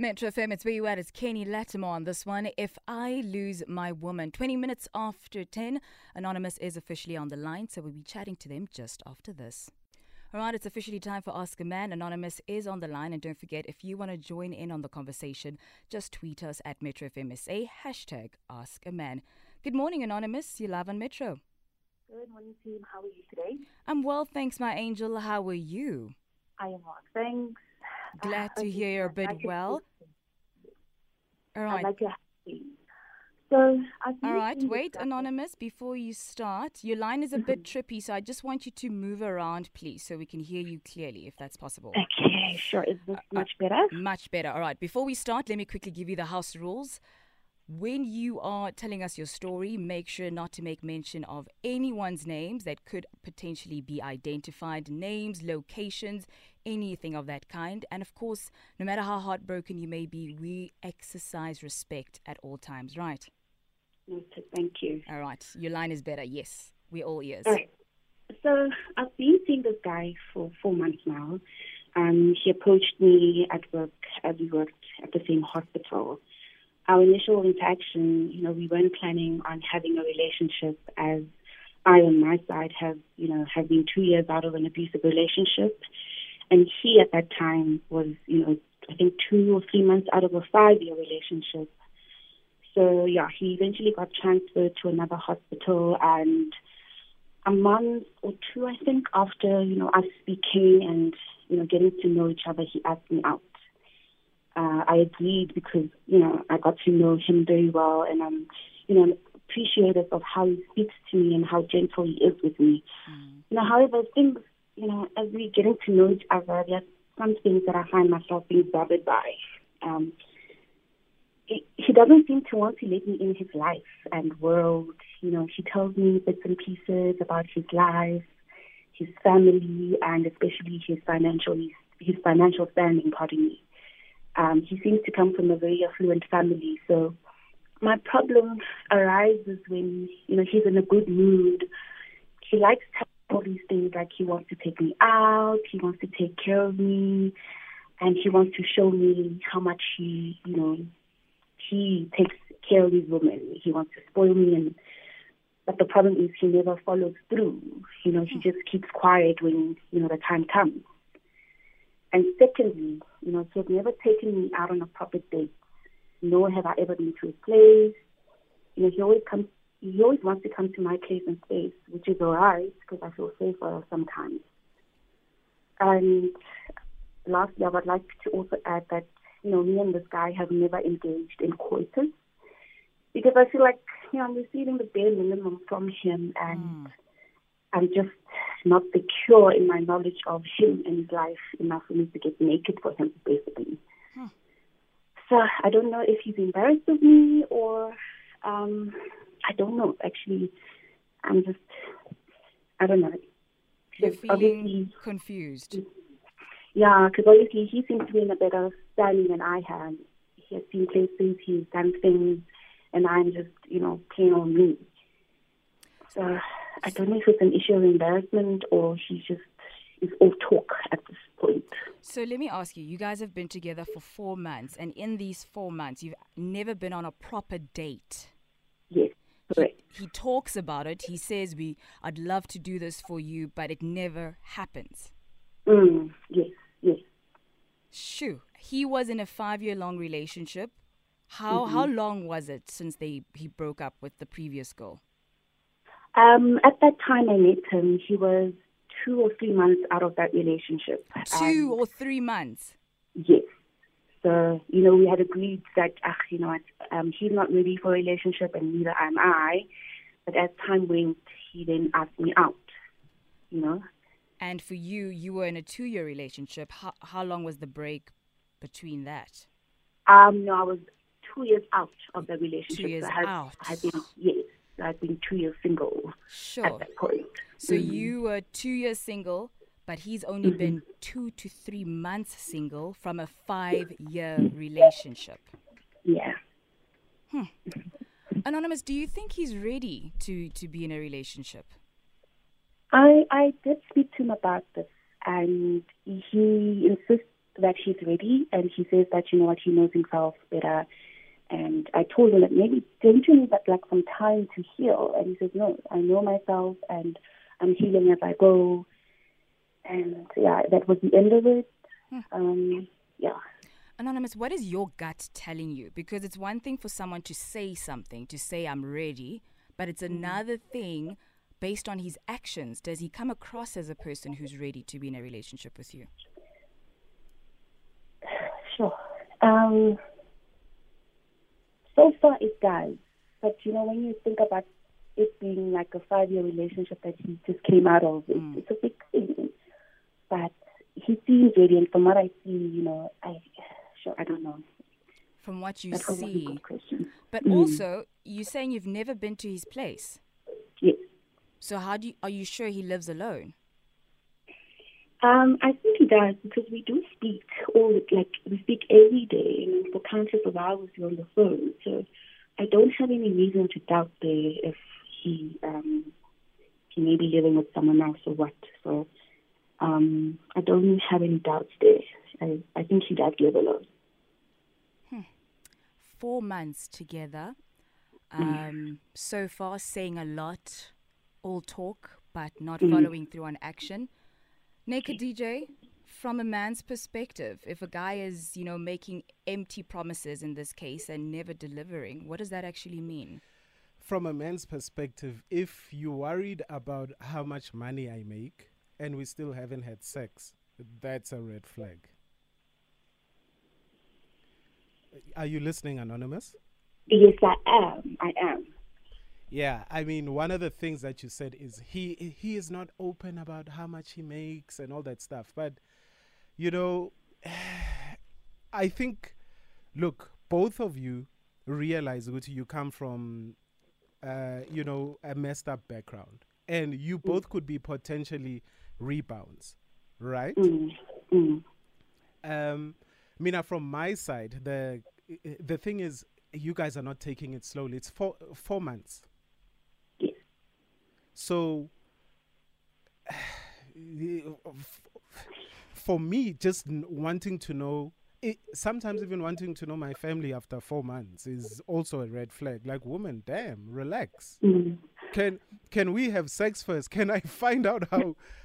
Metro FM, it's where you at. It's Kenny Latimer on this one. If I Lose My Woman, 20 minutes after 10, Anonymous is officially on the line, so we'll be chatting to them just after this. All right, it's officially time for Ask a Man. Anonymous is on the line. And don't forget, if you want to join in on the conversation, just tweet us at Metro FMSA, #AskAMan. Good morning, Anonymous. You're live on Metro. Good morning, team. How are you today? I'm well, thanks, my angel. How are you? I am well, thanks. Glad to hear you're a bit well. All right. All right, wait, Anonymous, before you start, your line is a bit trippy, so I just want you to move around, please, so we can hear you clearly, if that's possible. Okay, sure. Is this much better? Much better. All right, before we start, let me quickly give you the house rules. When you are telling us your story, make sure not to make mention of anyone's names that could potentially be identified, names, locations, anything of that kind. And of course, no matter how heartbroken you may be, we exercise respect at all times, right? Okay, thank you. All right. Your line is better. Yes, we're all ears. All right. So I've been seeing this guy for 4 months now. He approached me at work as we worked at the same hospital. Our initial interaction, you know, we weren't planning on having a relationship, as I, on my side, have been 2 years out of an abusive relationship. And he, at that time, was, you know, I think 2 or 3 months out of a 5-year relationship. So, yeah, he eventually got transferred to another hospital, and a month or two, I think, after, you know, us speaking and, you know, getting to know each other, he asked me out. I agreed because, you know, I got to know him very well, and I'm, you know, appreciative of how he speaks to me and how gentle he is with me. Mm. You know, however, things, you know, as we're getting to know each other, there's some things that I find myself being bothered by. He doesn't seem to want to let me in his life and world. You know, he tells me bits and pieces about his life, his family, and especially his financial standing, pardon me. He seems to come from a very affluent family. So my problem arises when, you know, he's in a good mood. He likes all these things, like he wants to take me out, he wants to take care of me, and he wants to show me how much he, you know, he takes care of these women. He wants to spoil me, but the problem is he never follows through. You know, he just keeps quiet when, you know, the time comes. And secondly, you know, he has never taken me out on a proper date, nor have I ever been to his place. You know, he always wants to come to my place and space, which is all right, because I feel safer sometimes. And lastly, I would like to also add that, you know, me and this guy have never engaged in coitus, because I feel like, you know, I'm receiving the bare minimum from him, and I'm just not secure in my knowledge of him and his life enough for me to get naked for him, basically. So I don't know if he's embarrassed of me, or I don't know. Actually, I don't know. You're feeling confused. Yeah, because obviously he seems to be in a better standing than I have. He has seen places, he's done things, and I'm just, you know, plain old me. So I don't know if it's an issue of embarrassment, or he just is all talk at this point. So let me ask you, you guys have been together for 4 months, and in these 4 months, you've never been on a proper date. Yes, correct. He talks about it. He says, I'd love to do this for you, but it never happens. Yes. Shoo. He was in a 5-year-long relationship. How long was it since he broke up with the previous girl? At that time I met him, he was 2 or 3 months out of that relationship. 2 or 3 months? Yes. So, you know, we had agreed that, you know, he's not ready for a relationship, and neither am I. But as time went, he then asked me out, you know. And for you, you were in a 2-year relationship. How long was the break between that? No, I was 2 years out of the relationship. 2 years out? I've been 2 years single at that point. So you were 2 years single, but he's only been 2 to 3 months single from a 5-year relationship. Yeah. Anonymous, do you think he's ready to be in a relationship? I did speak to him about this, and he insists that he's ready, and he says that, you know what, he knows himself better. And I told him that maybe don't you need that, like, some time to heal? And he says, no, I know myself, and I'm healing as I go. And, yeah, that was the end of it. Yeah. Anonymous, what is your gut telling you? Because it's one thing for someone to say something, to say I'm ready, but it's another thing, based on his actions, does he come across as a person who's ready to be in a relationship with you? Sure. So far it does. But, you know, when you think about it being like a 5-year relationship that he just came out of, it's a big thing. But he seems ready, and from what I see, you know, I don't know. From what you see. But also, you're saying you've never been to his place. Yes. So are you sure he lives alone? I think he does, because we do speak we speak every day, and for countless of hours we're on the phone. So I don't have any reason to doubt there if he may be living with someone else or what. So I don't have any doubts there. I think he does live alone. 4 months together, so far saying a lot, all talk, but not following through on action. Naked DJ, from a man's perspective, if a guy is, you know, making empty promises in this case and never delivering, what does that actually mean? From a man's perspective, if you're worried about how much money I make and we still haven't had sex, that's a red flag. Are you listening, Anonymous? Yes, I am. Yeah, I mean, one of the things that you said is he is not open about how much he makes and all that stuff. But, you know, I think, look, both of you realize that you come from, you know, a messed up background. And you both could be potentially rebounds, right? Mina, from my side, the thing is, you guys are not taking it slowly. It's four months. Yes. So, for me, just wanting to know, sometimes even wanting to know my family after 4 months is also a red flag. Like, woman, damn, relax. Can we have sex first? Can I find out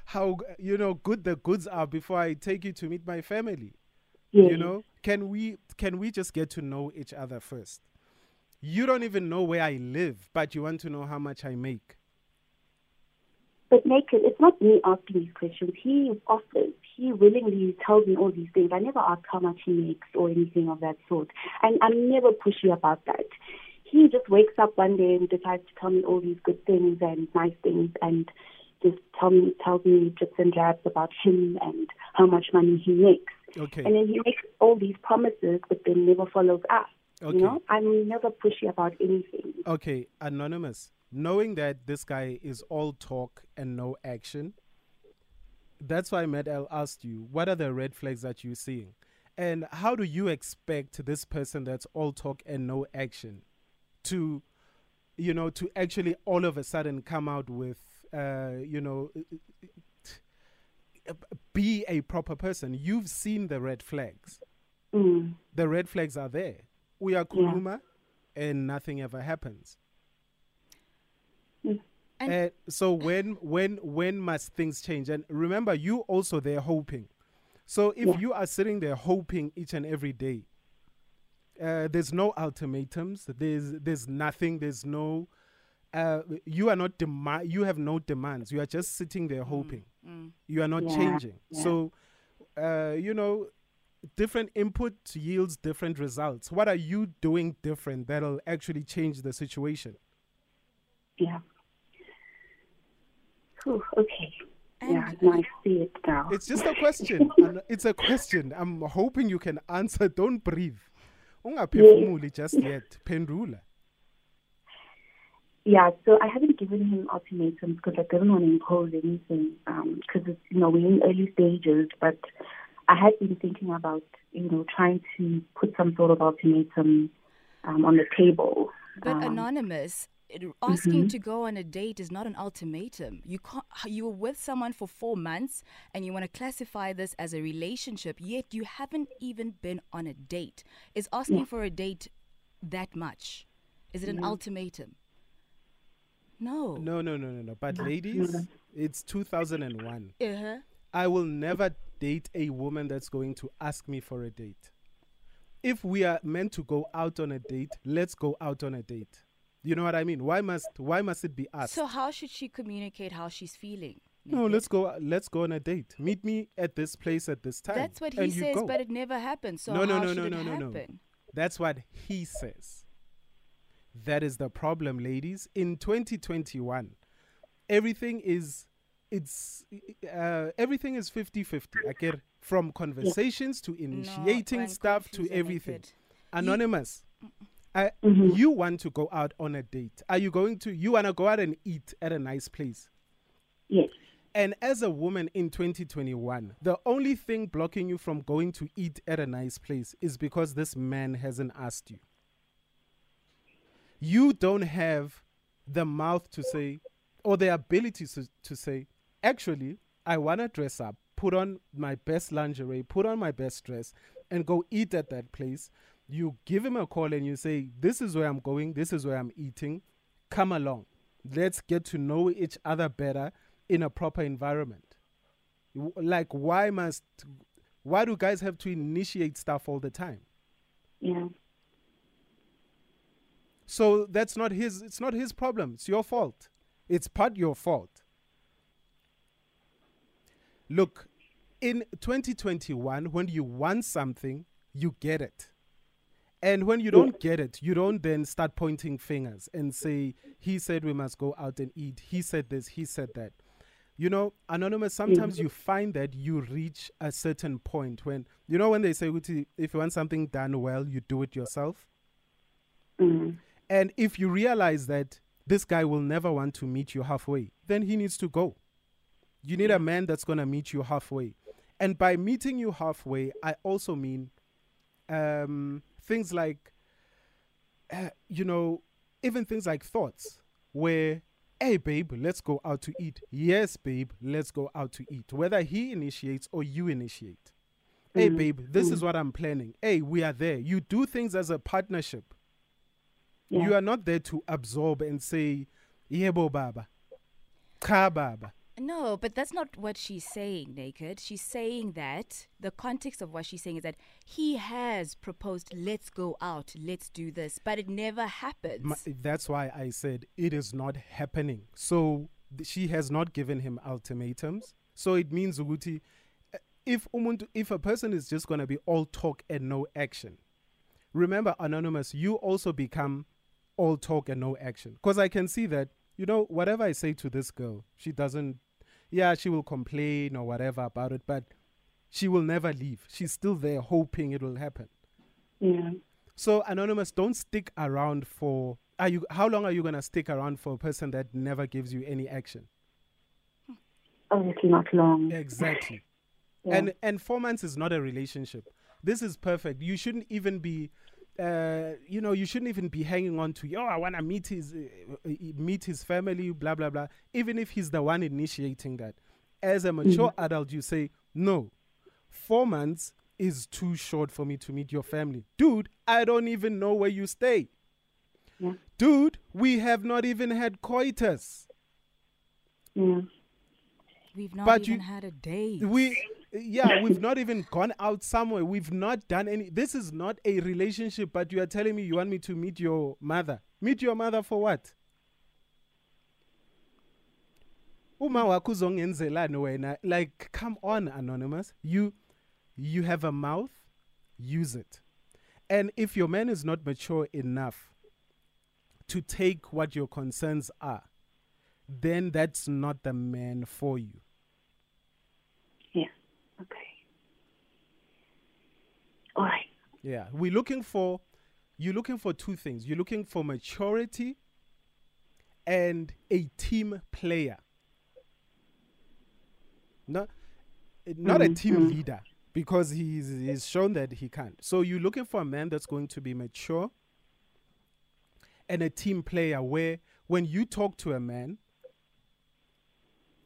how you know good the goods are before I take you to meet my family? You know, can we just get to know each other first? You don't even know where I live, but you want to know how much I make. But Naked, it's not me asking these questions. He offers. He willingly tells me all these things. I never ask how much he makes or anything of that sort. And I'm never pushy about that. He just wakes up one day and decides to tell me all these good things and nice things and just tells me drips and drabs about him and how much money he makes. Okay. And then he makes all these promises, but then never follows up. Okay. You know, I'm never pushy about anything. Okay, Anonymous, knowing that this guy is all talk and no action, that's why Medel asked you, what are the red flags that you're seeing? And how do you expect this person that's all talk and no action to, you know, to actually all of a sudden come out with, you know, be a proper person? You've seen the red flags. The red flags are there. We are Kuluma, and nothing ever happens. And so when must things change? And remember, you also there hoping. So if you are sitting there hoping each and every day, there's no ultimatums. There's nothing. There's no. You are not you have no demands. You are just sitting there hoping. You are not changing. So, you know, different input yields different results. What are you doing different that'll actually change the situation? Yeah. Whew, okay. I see it now. It's just a question. It's a question. I'm hoping you can answer. Don't breathe. Just yet. Pendula. Yeah, so I haven't given him ultimatums because I didn't want to impose anything because, you know, we're in early stages, but I had been thinking about, you know, trying to put some sort of ultimatum on the table. But Anonymous, asking to go on a date is not an ultimatum. You can't, you were with someone for 4 months and you want to classify this as a relationship, yet you haven't even been on a date. Is asking for a date that much? Is it an ultimatum? No. No. But ladies, it's 2001. I will never date a woman that's going to ask me for a date. If we are meant to go out on a date, let's go out on a date. You know what I mean? Why must it be asked? So how should she communicate how she's feeling? Naked? No, let's go on a date. Meet me at this place at this time. That's what he says, but it never happens. So no. That's what he says. That is the problem, ladies. In 2021, everything is 50-50. I get from conversations to initiating stuff to everything. Anonymous. You want to go out on a date. You want to go out and eat at a nice place? Yes. And as a woman in 2021, the only thing blocking you from going to eat at a nice place is because this man hasn't asked you. You don't have the mouth to say, or the ability to say, actually, I want to dress up, put on my best lingerie, put on my best dress, and go eat at that place. You give him a call and you say, this is where I'm going, this is where I'm eating, come along. Let's get to know each other better in a proper environment. Like, why do guys have to initiate stuff all the time? Yeah. So that's not his, it's not his problem, it's your fault. It's part your fault. Look, in 2021, when you want something, you get it. And when you don't get it, you don't then start pointing fingers and say, he said we must go out and eat. He said this, he said that. You know, Anonymous, sometimes you find that you reach a certain point when, you know, when they say, if you want something done well, you do it yourself. And if you realize that this guy will never want to meet you halfway, then he needs to go. You need a man that's going to meet you halfway. And by meeting you halfway, I also mean... things like, you know, even things like thoughts where, hey, babe, let's go out to eat. Yes, babe, let's go out to eat. Whether he initiates or you initiate. Hey, babe, this is what I'm planning. Hey, we are there. You do things as a partnership. Yeah. You are not there to absorb and say, yebo baba, ka baba. No, but that's not what she's saying, Naked. She's saying that the context of what she's saying is that he has proposed, let's go out, let's do this, but it never happens. That's why I said it is not happening. So she has not given him ultimatums. So it means, Uguti, if a person is just going to be all talk and no action, remember, Anonymous, you also become all talk and no action. Because I can see that, you know, whatever I say to this girl, she doesn't, she will complain or whatever about it, but she will never leave. She's still there hoping it will happen. Yeah. So, Anonymous, don't stick around for, how long are you going to stick around for a person that never gives you any action? Obviously not long. Exactly. Yeah. And 4 months is not a relationship. This is perfect. You shouldn't even be... you shouldn't even be hanging on to, I want to meet his family, blah, blah, blah. Even if he's the one initiating that. As a mature adult, you say, no, 4 months is too short for me to meet your family. Dude, I don't even know where you stay. Yeah. Dude, we have not even had coitus. Yeah. We've not had a date. We've not even gone out somewhere. We've not done any. This is not a relationship, but you are telling me you want me to meet your mother. Meet your mother for what? Like, come on, Anonymous. You have a mouth, use it. And if your man is not mature enough to take what your concerns are, then that's not the man for you. All right. Yeah, you're looking for two things. You're looking for maturity and a team player. Not a team leader, because he's shown that he can't. So you're looking for a man that's going to be mature and a team player where when you talk to a man,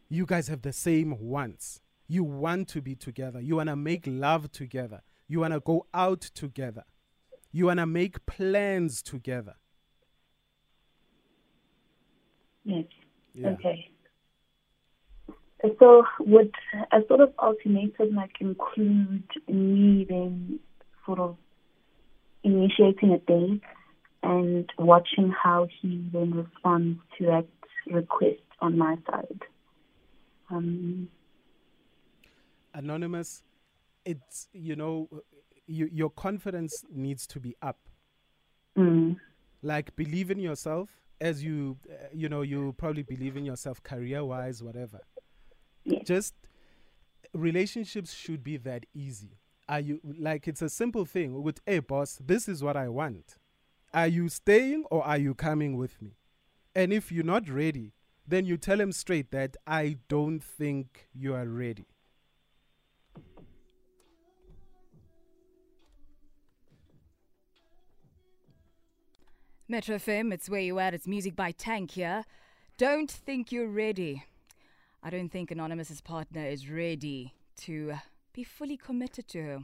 you guys have the same wants. You want to be together. You want to make love together. You want to go out together. You want to make plans together. Yes. Yeah. Okay. So would a sort of ultimatum like include me then sort of initiating a date and watching how he then responds to that request on my side? Anonymous, it's, you know, your confidence needs to be up. Mm. Like, believe in yourself as you, you know, you probably believe in yourself career-wise, whatever. Yeah. Just relationships should be that easy. Are you, like, it's a simple thing with, hey, boss, this is what I want. Are you staying or are you coming with me? And if you're not ready, then you tell him straight that I don't think you are ready. Metro FM, it's where you at. It's music by Tank here. Don't think you're ready. I don't think Anonymous's partner is ready to be fully committed to her.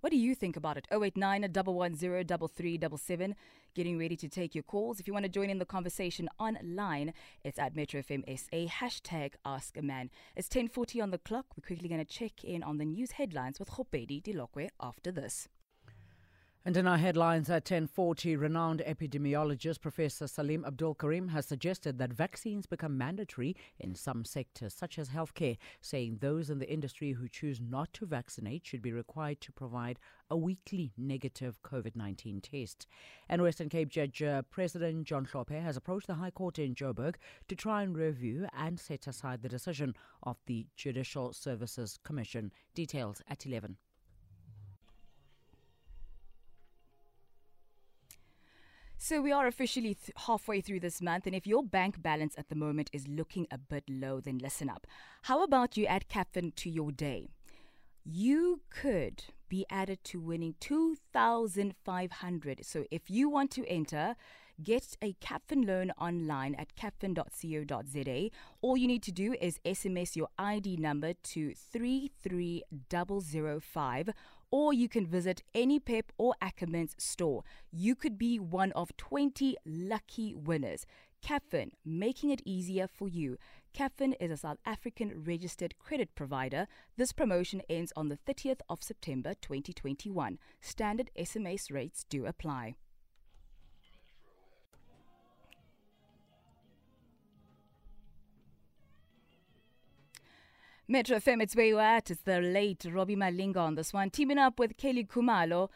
What do you think about it? 089-110-3377. Getting ready to take your calls. If you want to join in the conversation online, it's at Metro FMSA, hashtag Ask A Man. It's 10:40 on the clock. We're quickly going to check in on the news headlines with Khopedi Dilokwe after this. And in our headlines at 10:40, renowned epidemiologist Professor Salim Abdul-Karim has suggested that vaccines become mandatory in some sectors, such as healthcare, saying those in the industry who choose not to vaccinate should be required to provide a weekly negative COVID-19 test. And Western Cape Judge President John Chaupe has approached the High Court in Joburg to try and review and set aside the decision of the Judicial Services Commission. Details at 11. So we are officially halfway through this month, and if your bank balance at the moment is looking a bit low, then listen up. How about you add Capfin to your day? You could be added to winning 2,500. So if you want to enter, get a Capfin loan online at capfin.co.za. All you need to do is SMS your ID number to 33005. Or you can visit any Pep or Ackerman's store. You could be one of 20 lucky winners. Capfin, making it easier for you. Capfin is a South African registered credit provider. This promotion ends on the 30th of September 2021. Standard SMS rates do apply. Metro FM, it's where you are at. It's the late Robbie Malinga on this one. Teaming up with Kelly Kumalo.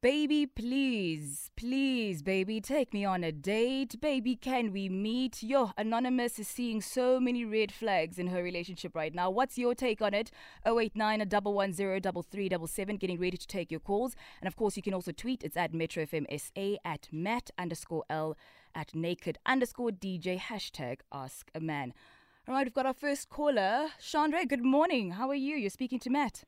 Baby, please, please, baby, take me on a date. Baby, can we meet? Yo, Anonymous is seeing so many red flags in her relationship right now. What's your take on it? 089-110-3377. Getting ready to take your calls. And of course, you can also tweet. It's at Metro FMSA, at Matt_L, at Naked_DJ, hashtag Ask A Man. All right, we've got our first caller. Chandra, good morning. How are you? You're speaking to Matt.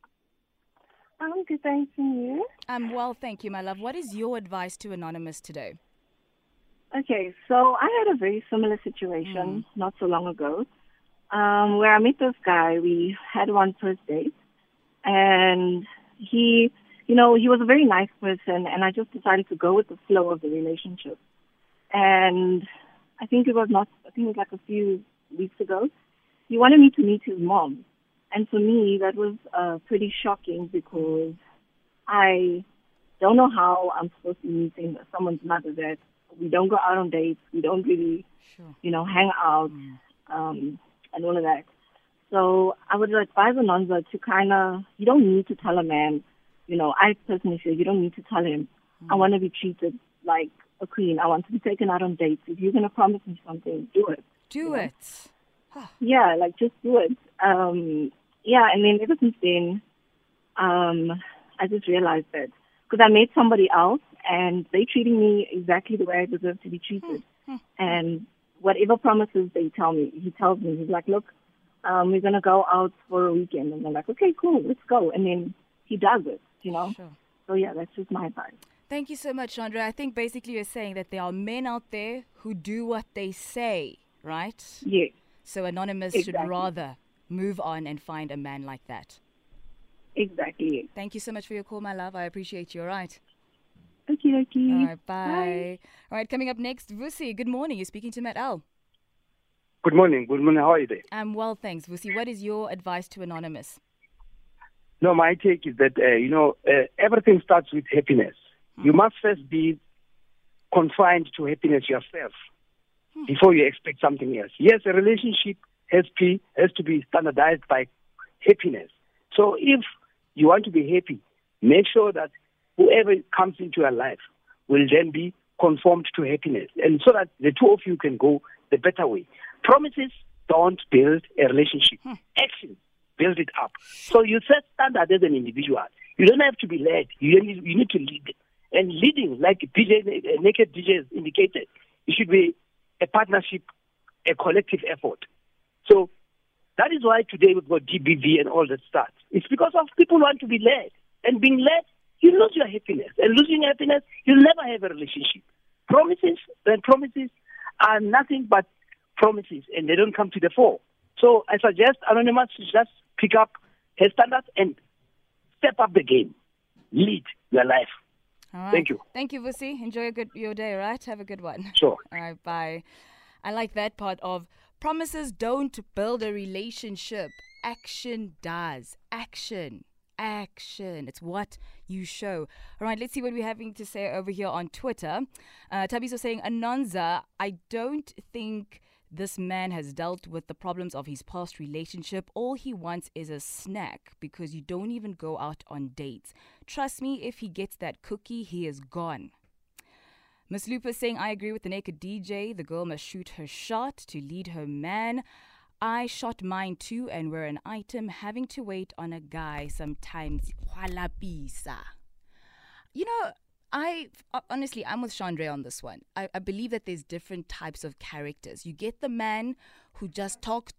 I'm good, thank you. I'm well, thank you, my love. What is your advice to Anonymous today? Okay, so I had a very similar situation not so long ago where I met this guy. We had one first date, and he, you know, he was a very nice person, and I just decided to go with the flow of the relationship. And I think it was like a few weeks ago, he wanted me to meet his mom. And for me, that was pretty shocking because I don't know how I'm supposed to be meeting someone's mother that we don't go out on dates, we don't really, you know, hang out and all of that. So I would advise Anonza to kind of, you don't need to tell a man, you know, I personally feel you don't need to tell him, I want to be treated like a queen, I want to be taken out on dates. If you're going to promise me something, do it. Yeah, like just do it. Yeah, and then ever since then, I just realized that because I met somebody else and they treated me exactly the way I deserve to be treated. And whatever promises they tell me, he tells me, he's like, look, we're going to go out for a weekend. And I'm like, okay, cool, let's go. And then he does it, you know. So yeah, that's just my advice. Thank you so much, Chandra. I think basically you're saying that there are men out there who do what they say, right? Yes. So Anonymous should rather move on and find a man like that. Exactly. Thank you so much for your call, my love. I appreciate you. All right. Okay, okay. All right, bye. All right, coming up next, Vusi, good morning. You're speaking to Matt L. Good morning. Good morning. How are you there? I'm well, thanks. Vusi, what is your advice to Anonymous? No, my take is that, everything starts with happiness. You must first be confined to happiness yourself before you expect something else. Yes, a relationship has to be standardized by happiness. So if you want to be happy, make sure that whoever comes into your life will then be conformed to happiness, and so that the two of you can go the better way. Promises don't build a relationship. Actions build it up. So you set standard as an individual. You don't have to be led. You need to lead. And leading, like DJ, Naked DJ has indicated, it should be a partnership, a collective effort. So that is why today we've got DBV and all that stuff. It's because of people want to be led. And being led, you lose your happiness. And losing happiness, you'll never have a relationship. Promises are nothing but promises, and they don't come to the fore. So I suggest Anonymous to just pick up her standards and step up the game. Lead your life. All right. Thank you. Thank you, Vusi. Enjoy your day, right? Have a good one. Sure. All right, bye. I like that part of promises don't build a relationship. Action does. Action. It's what you show. All right, let's see what we're having to say over here on Twitter. Tabiso saying, Anonza, I don't think this man has dealt with the problems of his past relationship. All he wants is a snack because you don't even go out on dates. Trust me, if he gets that cookie, he is gone. Miss Lupa saying, I agree with the Naked DJ. The girl must shoot her shot to lead her man. I shot mine too, and we're an item. Having to wait on a guy sometimes. You know, I'm with Chandra on this one. I believe that there's different types of characters. You get the man who just talk,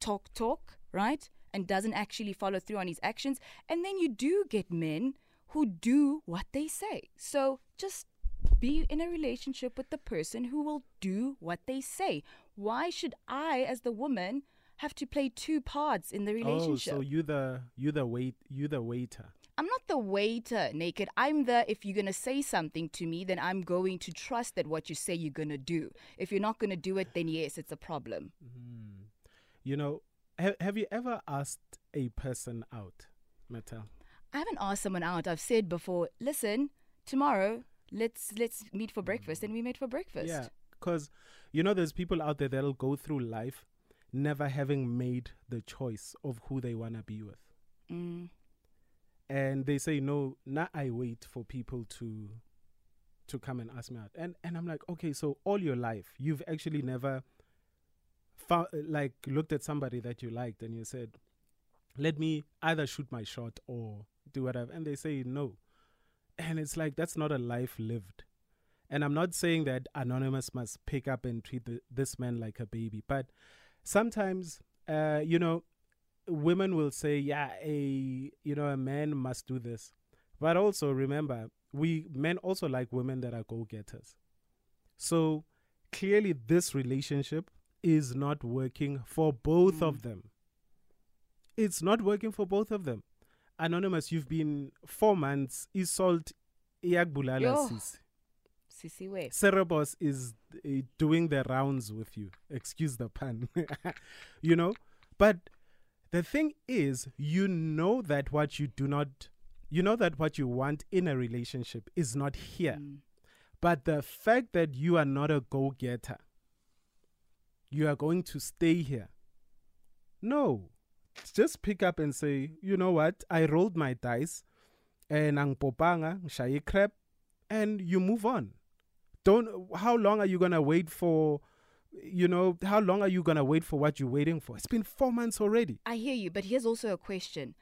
right? And doesn't actually follow through on his actions. And then you do get men who do what they say. So just be in a relationship with the person who will do what they say. Why should I, as the woman, have to play two parts in the relationship? Oh, so you the waiter. I'm not the waiter, Naked. I'm the, if you're going to say something to me, then I'm going to trust that what you say you're going to do. If you're not going to do it, then yes, it's a problem. You know, have you ever asked a person out, Meta? I haven't asked someone out. I've said before, listen, tomorrow, let's meet for breakfast. And we meet for breakfast. Yeah, because, you know, there's people out there that'll go through life never having made the choice of who they want to be with. And they say, no, now I wait for people to come and ask me out. And I'm like, okay, so all your life, you've actually never looked at somebody that you liked and you said, let me either shoot my shot or do whatever. And they say no. And it's like, that's not a life lived. And I'm not saying that Anonymous must pick up and treat this man like a baby. But sometimes, women will say, a man must do this. But also remember, men also like women that are go-getters. So clearly this relationship is not working for both of them. It's not working for both of them. Anonymous, you've been 4 months. Isolt Iagbulala Sisi. Sisi way. Cerebos is doing the rounds with you. Excuse the pun. But the thing is, you know that what you want in a relationship is not here. But the fact that you are not a go-getter, you are going to stay here. No. Just pick up and say, you know what? I rolled my dice and ang popanga, shayi crap, and you move on. How long are you going to wait for? How long are you going to wait for what you're waiting for? It's been 4 months already. I hear you, but here's also a question.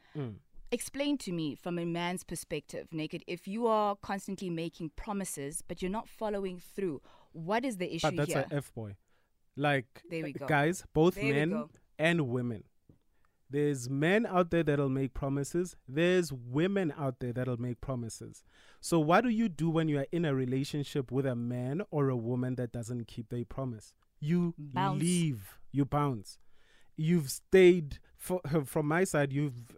Explain to me from a man's perspective, Naked, if you are constantly making promises, but you're not following through, what is the issue here? But that's an F-boy. Like, there we go. Guys, both men and women. There's men out there that'll make promises. There's women out there that'll make promises. So what do you do when you are in a relationship with a man or a woman that doesn't keep their promise? You bounce. Leave. You bounce. You've stayed. From my side, you've...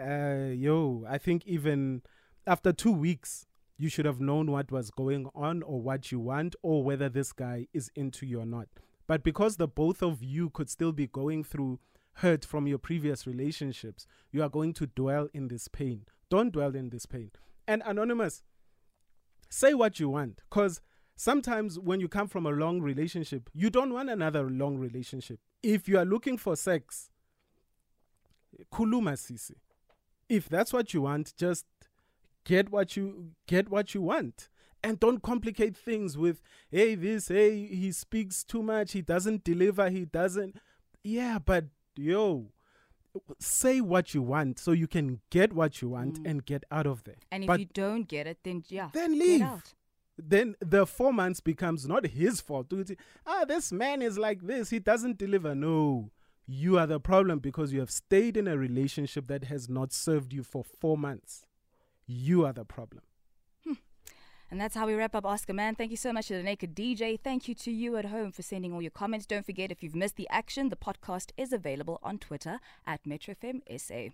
I think even after 2 weeks, you should have known what was going on or what you want or whether this guy is into you or not. But because the both of you could still be going through hurt from your previous relationships, you are going to dwell in this pain. Don't dwell in this pain. And Anonymous, say what you want, because sometimes when you come from a long relationship, you don't want another long relationship. If you are looking for sex, kuluma sisi. If that's what you want, just get what you want, and don't complicate things with he speaks too much, he doesn't deliver, he doesn't. Yeah, but say what you want so you can get what you want and get out of there. And if you don't get it, then leave. Get out. Then the 4 months becomes not his fault. This man is like this. He doesn't deliver. No. You are the problem because you have stayed in a relationship that has not served you for 4 months. You are the problem. And that's how we wrap up Ask a Man. Thank you so much to the Naked DJ. Thank you to you at home for sending all your comments. Don't forget, if you've missed the action, the podcast is available on Twitter @MetroFMSA.